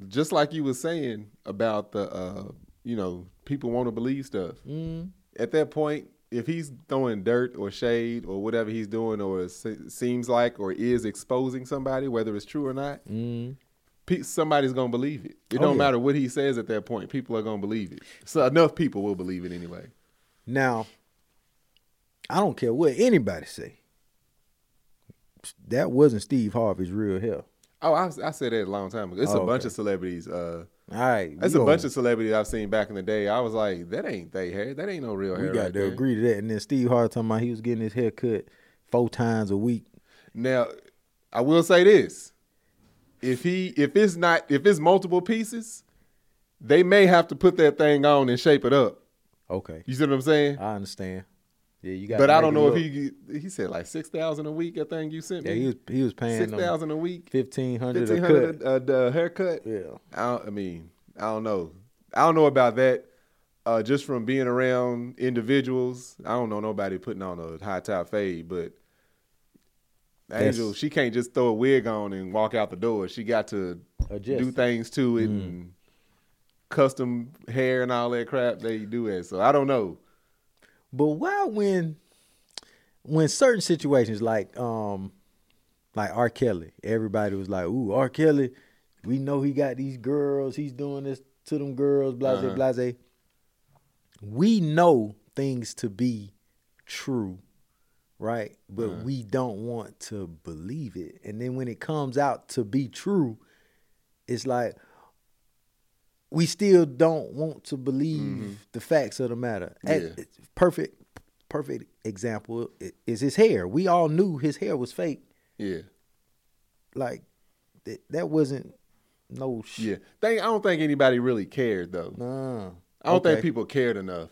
Just like you were saying about the, you know, people want to believe stuff. Mm. At that point, if he's throwing dirt or shade or whatever he's doing or seems like or is exposing somebody, whether it's true or not, somebody's going to believe it. It don't matter what he says at that point. People are going to believe it. So enough people will believe it anyway. Now, I don't care what anybody say. That wasn't Steve Harvey's real hair. Oh, I said that a long time ago. It's a bunch of celebrities. All right. That's a bunch of celebrities I've seen back in the day. I was like, that ain't they hair. That ain't no real hair. You got to agree to that. And then Steve Harvey talking about he was getting his hair cut 4 times a week. Now, I will say this. If it's multiple pieces, they may have to put that thing on and shape it up. Okay. You see what I'm saying? I understand. Yeah, you got. But I don't know if he said like $6,000 a week. I think you sent me. Yeah, he was paying $6,000 a week, $1,500 the haircut. Yeah. I don't know. I don't know about that. Just from being around individuals, I don't know nobody putting on a high top fade. But Angel, she can't just throw a wig on and walk out the door. She got to adjust, do things to it, and custom hair and all that crap they do it. So I don't know. But why when certain situations like R. Kelly, everybody was like, ooh, R. Kelly, we know he got these girls, he's doing this to them girls, blase, blase. We know things to be true, right? But we don't want to believe it. And then when it comes out to be true, it's like, we still don't want to believe the facts of the matter. Yeah. Perfect example is his hair. We all knew his hair was fake. Yeah. Like, that wasn't no shit. Yeah. I don't think anybody really cared, though. Nah. I don't think people cared enough.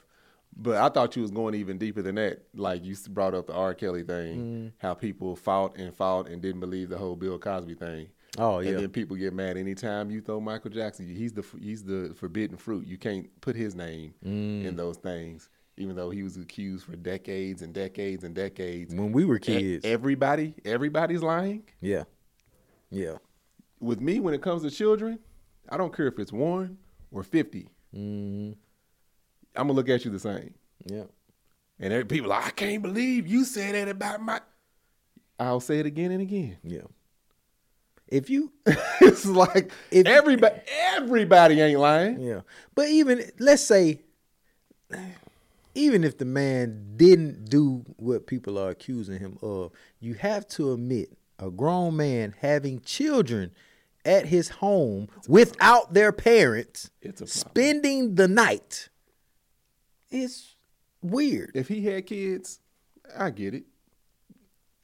But I thought you was going even deeper than that. Like, you brought up the R. Kelly thing, how people fought and didn't believe the whole Bill Cosby thing. Oh yeah, and then people get mad anytime you throw Michael Jackson. He's the forbidden fruit. You can't put his name in those things, even though he was accused for decades and decades and decades. When we were kids, everybody's lying. Yeah, yeah. With me, when it comes to children, I don't care if it's 1 or 50. I'm gonna look at you the same. Yeah, and people are like, I can't believe you said that about my. I'll say it again and again. Yeah. If you, it's like everybody ain't lying. Yeah, but even even if the man didn't do what people are accusing him of, you have to admit a grown man having children at his home without their parents, spending the night, is weird. If he had kids, I get it.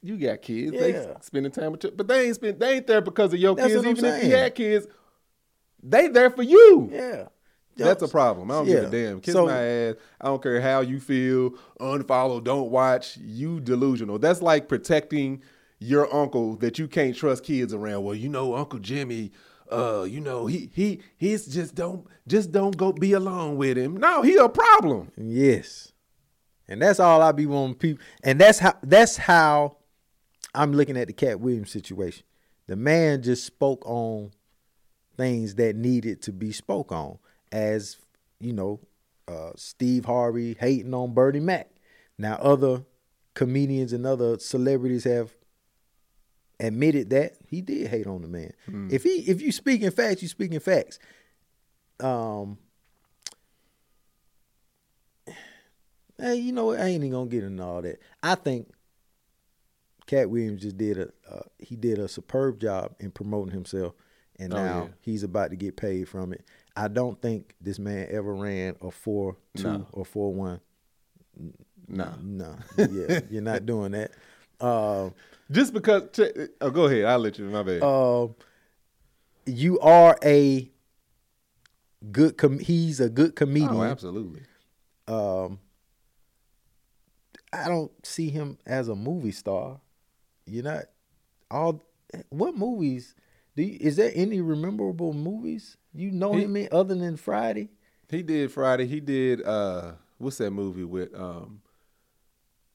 You got kids. Yeah. They spending time with you. But they ain't there because of your kids. Even if you had kids, they there for you. Yeah. That's a problem. I don't give a damn. Kiss my ass. I don't care how you feel. Unfollow. Don't watch. You delusional. That's like protecting your uncle that you can't trust kids around. Well, you know, Uncle Jimmy, you know, he's just don't go be alone with him. No, he a problem. Yes. And that's all I be wanting people. And that's how I'm looking at the Katt Williams situation. The man just spoke on things that needed to be spoke on, as you know, Steve Harvey hating on Bernie Mac. Now other comedians and other celebrities have admitted that he did hate on the man. If you speak in facts, you speak in facts. Hey, you know what? I ain't even gonna get into all that. I think Katt Williams just did a superb job in promoting himself, and now he's about to get paid from it. I don't think this man ever ran a 4.2 or 4.1. No, yeah, you're not doing that. Just because, go ahead, I'll let you. My bad. You are a good. He's a good comedian. Oh, absolutely. I don't see him as a movie star. You're not all. What movies? Is there any memorable movies you know him in other than Friday? He did Friday. He did what's that movie with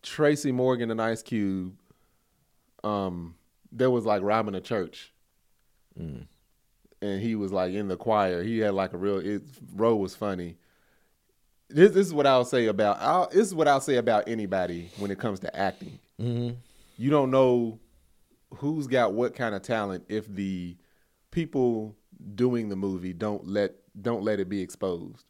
Tracy Morgan and Ice Cube? There was like robbing a church, and he was like in the choir. He had like a real role was funny. This is what I'll say about this is what I'll say about anybody when it comes to acting. Mm-hmm. You don't know who's got what kind of talent if the people doing the movie don't let it be exposed.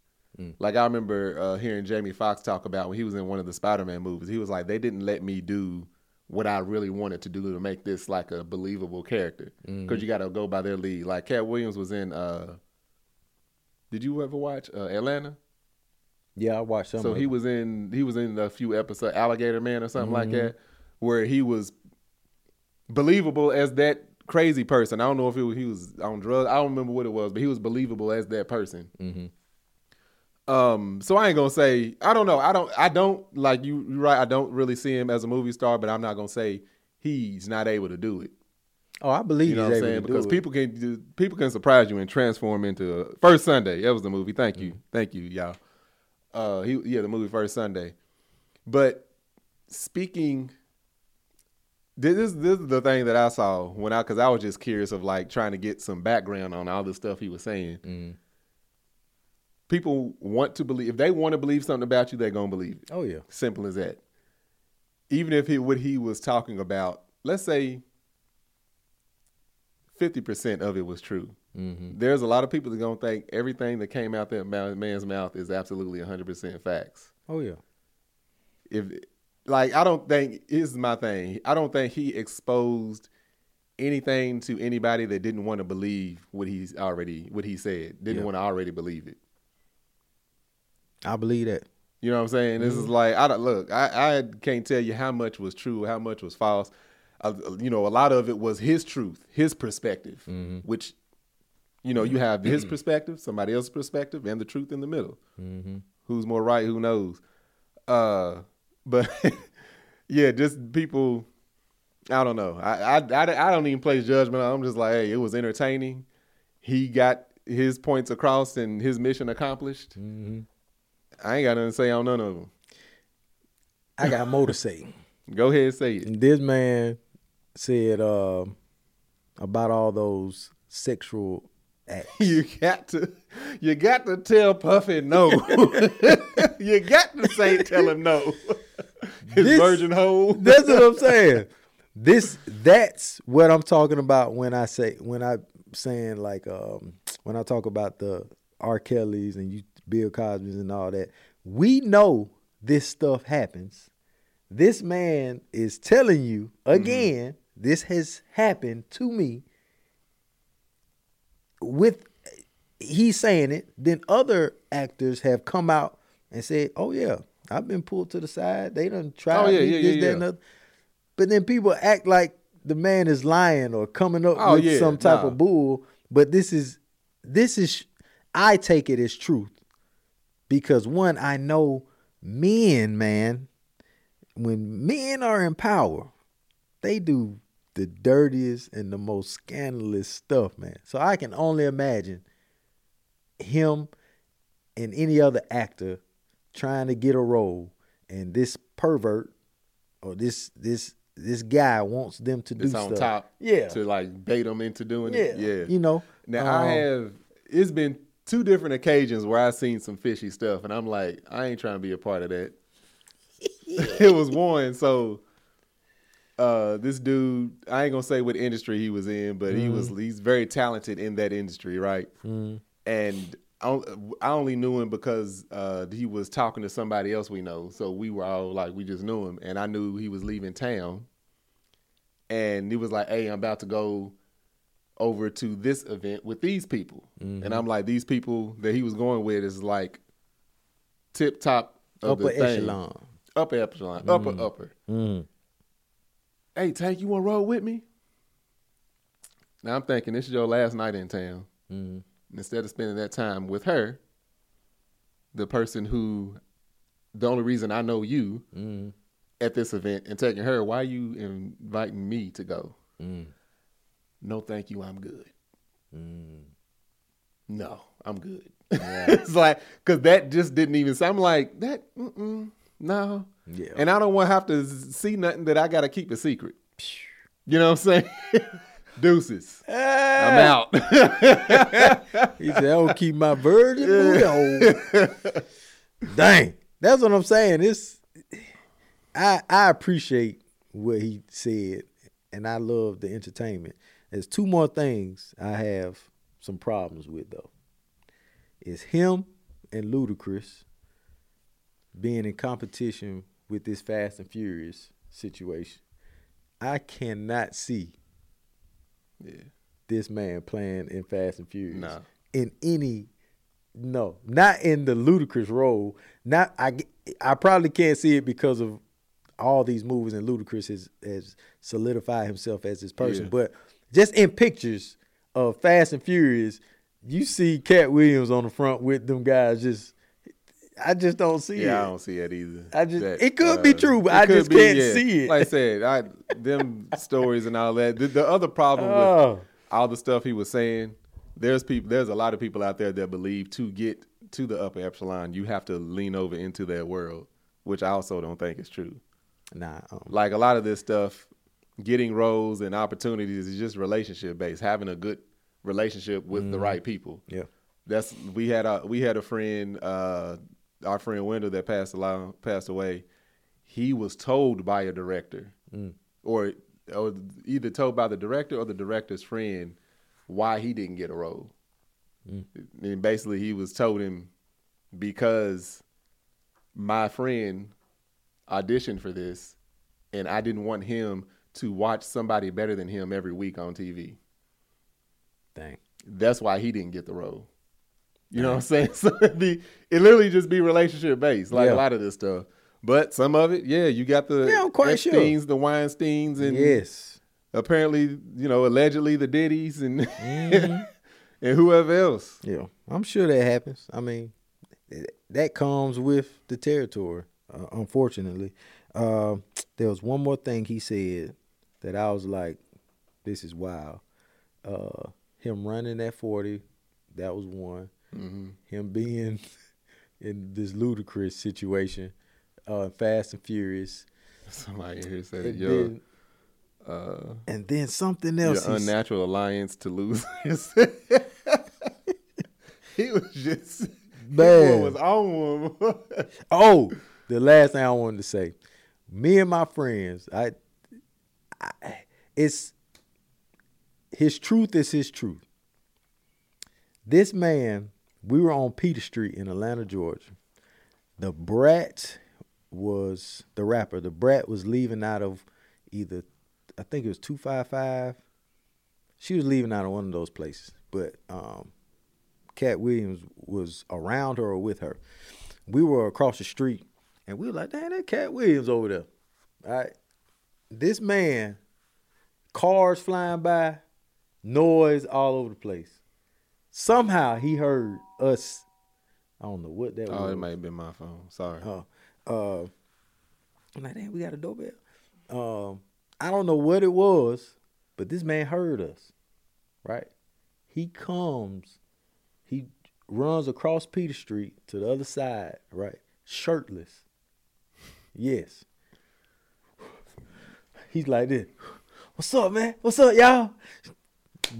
Like I remember hearing Jamie Foxx talk about when he was in one of the Spider-Man movies. He was like, they didn't let me do what I really wanted to do to make this like a believable character, because you got to go by their lead. Like Katt Williams was in, did you ever watch Atlanta? Yeah, I watched some. So he was in a few episodes, Alligator Man or something like that, where he was believable as that crazy person. I don't know if he was on drugs. I don't remember what it was, but he was believable as that person. So I ain't gonna say I don't know. I don't like you're right. I don't really see him as a movie star, but I'm not gonna say he's not able to do it. Oh, I believe you know he's what I'm saying, because people can surprise you and transform into First Sunday. That was the movie. Thank you, thank you, y'all. The movie First Sunday. But speaking, this is the thing that I saw because I was just curious of like trying to get some background on all the stuff he was saying. People want to believe. If they want to believe something about you, they're going to believe it. Oh, yeah. Simple as that. Even if what he was talking about, let's say 50% of it was true. There's a lot of people that are going to think everything that came out that man's mouth is absolutely 100% facts. Oh, yeah. I don't think, this is my thing, I don't think he exposed anything to anybody that didn't want to believe what he said, didn't want to already believe it. I believe that. You know what I'm saying? This is like, I can't tell you how much was true, how much was false. A lot of it was his truth, his perspective, which, you have his perspective, somebody else's perspective, and the truth in the middle. Who's more right? Who knows? But yeah, just people, I don't know. I don't even place judgment. I'm just like, hey, it was entertaining. He got his points across and his mission accomplished. I ain't got nothing to say on none of them. I got more to say. Go ahead and say it. This man said about all those sexual acts. You got to tell Puffy no. You got to tell him no. His virgin hole. That's what I'm saying. That's what I'm talking about when I talk about the R. Kelly's and Bill Cosby's and all that. We know this stuff happens. This man is telling you again, this has happened to me. He's saying it, then other actors have come out and said, "Oh yeah, I've been pulled to the side. They done tried that and other." But then people act like the man is lying or coming up with some type of bull. But this is I take it as truth. Because one, I know men, man, when men are in power, they do the dirtiest and the most scandalous stuff, man. So I can only imagine him and any other actor trying to get a role, and this pervert or this guy wants them to do stuff. It's on top, to like bait them into doing it. Yeah, you know. Now it's been 2 different occasions where I seen some fishy stuff, and I'm like, I ain't trying to be a part of that. It was one, so this dude, I ain't gonna say what industry he was in, but he's very talented in that industry, right? And I only knew him because he was talking to somebody else we know, so we were all like, we just knew him, and I knew he was leaving town, and he was like, "Hey, I'm about to go over to this event with these people." And I'm like, these people that he was going with is like tip top of the thing. Upper echelon. Upper. Hey, Tank, you want to roll with me? Now I'm thinking, this is your last night in town. Instead of spending that time with her, the person who, the only reason I know you at this event and taking her, why are you inviting me to go? No, thank you, I'm good. No, I'm good. Yeah. It's like, because that just didn't even, so I'm like, that, no. Yeah. And I don't want to have to see nothing that I got to keep a secret. You know what I'm saying? Deuces. I'm out. He said, I don't keep my virgin booty. Dang. That's what I'm saying. It's, I appreciate what he said, and I love the entertainment. There's two more things I have some problems with, though. It's him and Ludacris being in competition with this Fast and Furious situation. I cannot see this man playing in Fast and Furious in any, not in the Ludacris role. Not I probably can't see it because of all these movies, and Ludacris has solidified himself as this person. Yeah. But just in pictures of Fast and Furious, you see Katt Williams on the front with them guys. I just don't see it. Yeah, I don't see it either. It could be true, but I just can't see it. Like I said, them stories and all that. The other problem with all the stuff he was saying, there's a lot of people out there that believe to get to the upper epsilon, you have to lean over into that world, which I also don't think is true. Nah. Like a lot of this stuff, getting roles and opportunities is just relationship based, having a good relationship with the right people. Yeah. We had a friend, our friend Wendell, that passed away. He was told by a director, or either told by the director or the director's friend, why he didn't get a role. And basically, he was told him, because my friend auditioned for this, and I didn't want him to watch somebody better than him every week on TV. Dang. That's why he didn't get the role. You know what I'm saying? So it literally just be relationship based, like a lot of this stuff. But some of it, you got the Epsteins, the Weinsteins, and apparently, allegedly the Diddies and and whoever else. Yeah, I'm sure that happens. I mean, that comes with the territory, unfortunately. There was one more thing he said that I was like, this is wild. Him running that 40, that was one. Him being in this Ludacris situation, Fast and Furious. Somebody here said, and then something else. Your unnatural alliance to losers. He was just, man, was on one. Oh, the last thing I wanted to say. Me and my friends, his truth is his truth. This man, we were on Peter Street in Atlanta, Georgia. The Brat was the rapper. The Brat was leaving out of either, I think it was 255. She was leaving out of one of those places. But Katt Williams was around her or with her. We were across the street, and we were like, dang, that Katt Williams over there. All right. This man, cars flying by, noise all over the place. Somehow he heard us. I don't know what that was. Oh, it might have been my phone. Sorry. I'm like, damn, we got a doorbell. I don't know what it was, but this man heard us, right? He comes. He runs across Peter Street to the other side, right? Shirtless. Yes. He's like this. What's up, man? What's up, y'all?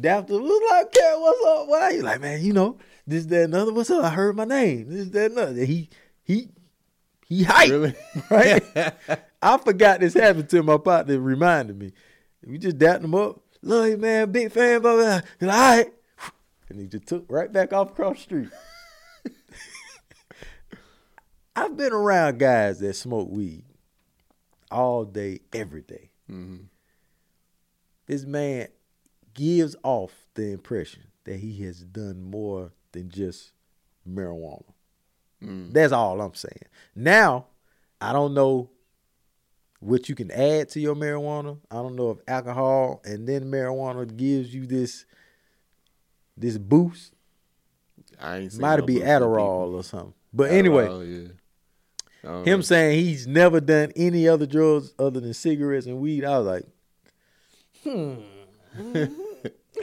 Dapter was like, Katt, what's up? Why? He's like, man, this, that, and other. What's up? I heard my name. This, that, and other. He hyped. Really? Right? I forgot this happened to my partner. Reminded me. We just dapped him up. Love you, man. Big fan, blah, blah. He's like, all right. And he just took right back off across the street. I've been around guys that smoke weed all day, every day. Mm-hmm. This man gives off the impression that he has done more than just marijuana. That's all I'm saying. Now, I don't know what you can add to your marijuana. I don't know if alcohol and then marijuana gives you this boost. I ain't seen might no be Adderall or something. But anyway, him saying he's never done any other drugs other than cigarettes and weed, I was like,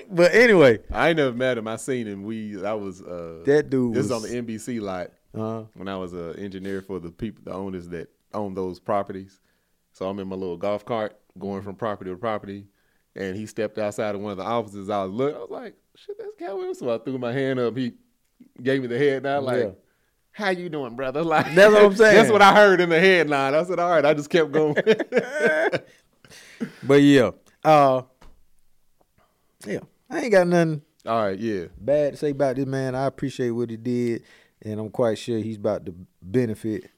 But anyway, I ain't never met him. I seen him. That dude. This was on the NBC lot when I was an engineer for the owners that own those properties. So I'm in my little golf cart going from property to property, and he stepped outside of one of the offices. I was like, shit, that's Katt Williams. So I threw my hand up. He gave me the head nod, like, how you doing, brother? Like, that's what I'm saying. That's what I heard in the headline. I said, all right. I just kept going. But yeah. Yeah. I ain't got nothing bad to say about this man. I appreciate what he did, and I'm quite sure he's about to benefit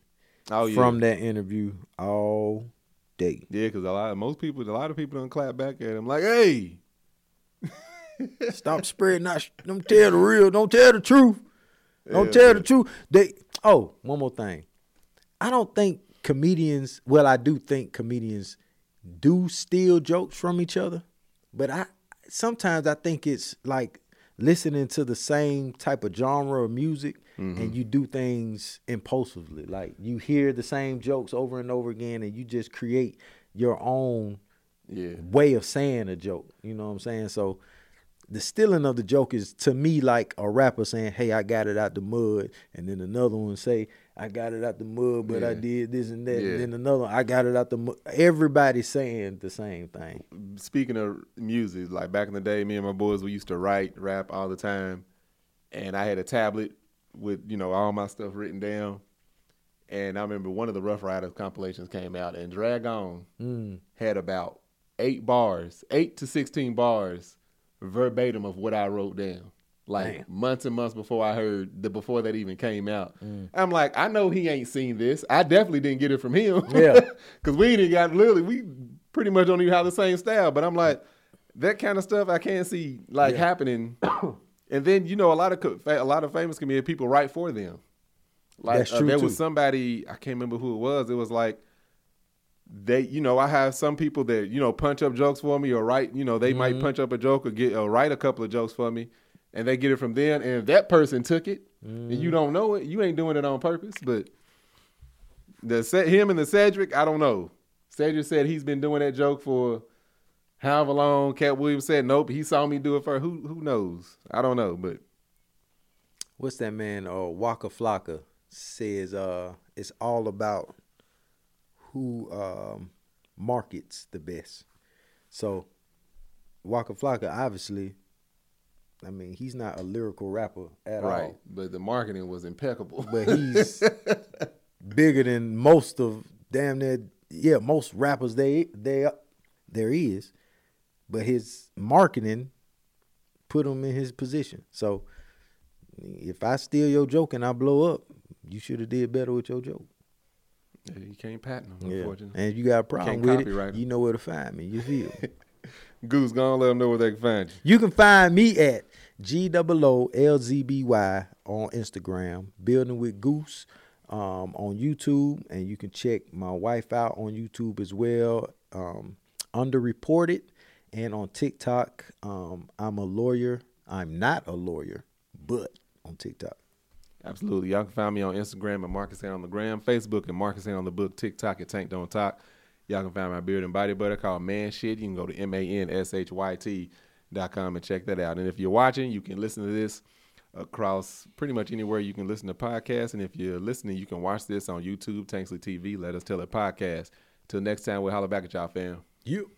from that interview all day. Yeah, because a lot of people done clap back at him like, hey, stop spreading. Don't tell the real. Don't tell the truth. Don't tell the truth. One more thing. I don't think comedians. Well, I do think comedians do steal jokes from each other, but sometimes I think it's like listening to the same type of genre of music, and you do things impulsively. Like you hear the same jokes over and over again, and you just create your own way of saying a joke. You know what I'm saying? So the stealing of the joke is, to me, like a rapper saying, hey, I got it out the mud. And then another one say, I got it out the mud, but I did this and that. And then another one, I got it out the mud. Everybody saying the same thing. Speaking of music, like back in the day, me and my boys, we used to write, rap all the time. And I had a tablet with, all my stuff written down. And I remember one of the Rough Riders compilations came out, and Dragon had about 8 to 16 bars verbatim of what I wrote down, like months and months before that even came out. I'm like, I know he ain't seen this. I definitely didn't get it from him. Yeah, because we pretty much don't even have the same style. But I'm like, that kind of stuff I can't see happening. And then a lot of famous comedians, people write for them. Like that's true there too. Was somebody, I can't remember who it was. It was like, they, I have some people that, punch up jokes for me or write, they might punch up a joke or write a couple of jokes for me, and they get it from them. And if that person took it, and you don't know it, you ain't doing it on purpose. But him and the Cedric, I don't know. Cedric said he's been doing that joke for however long. Katt Williams said, nope, he saw me do it first. Who knows? I don't know. But what's that man, Waka Flocka says, it's all about who markets the best. So Waka Flocka, obviously, I mean, he's not a lyrical rapper at all. Right, but the marketing was impeccable. But he's bigger than most of most rappers there is. But his marketing put him in his position. So if I steal your joke and I blow up, you should have did better with your joke. You can't patent them, unfortunately. And if you got a problem with it, you know where to find me. You feel? Goose, go on, let them know where they can find you. You can find me at GOOLZBY on Instagram, Building with Goose on YouTube, and you can check my wife out on YouTube as well, Underreported, and on TikTok, I'm a lawyer. I'm not a lawyer, but on TikTok. Absolutely. Y'all can find me on Instagram at Marcus A. on the Gram, Facebook at Marcus A. on the Book, TikTok at Tank Don't Talk. Y'all can find my beard and body butter called Man Shit. You can go to manshyt.com and check that out. And if you're watching, you can listen to this across pretty much anywhere you can listen to podcasts. And if you're listening, you can watch this on YouTube, Tanksley TV, Let Us Tell It Podcast. Till next time, we'll holler back at y'all, fam. You.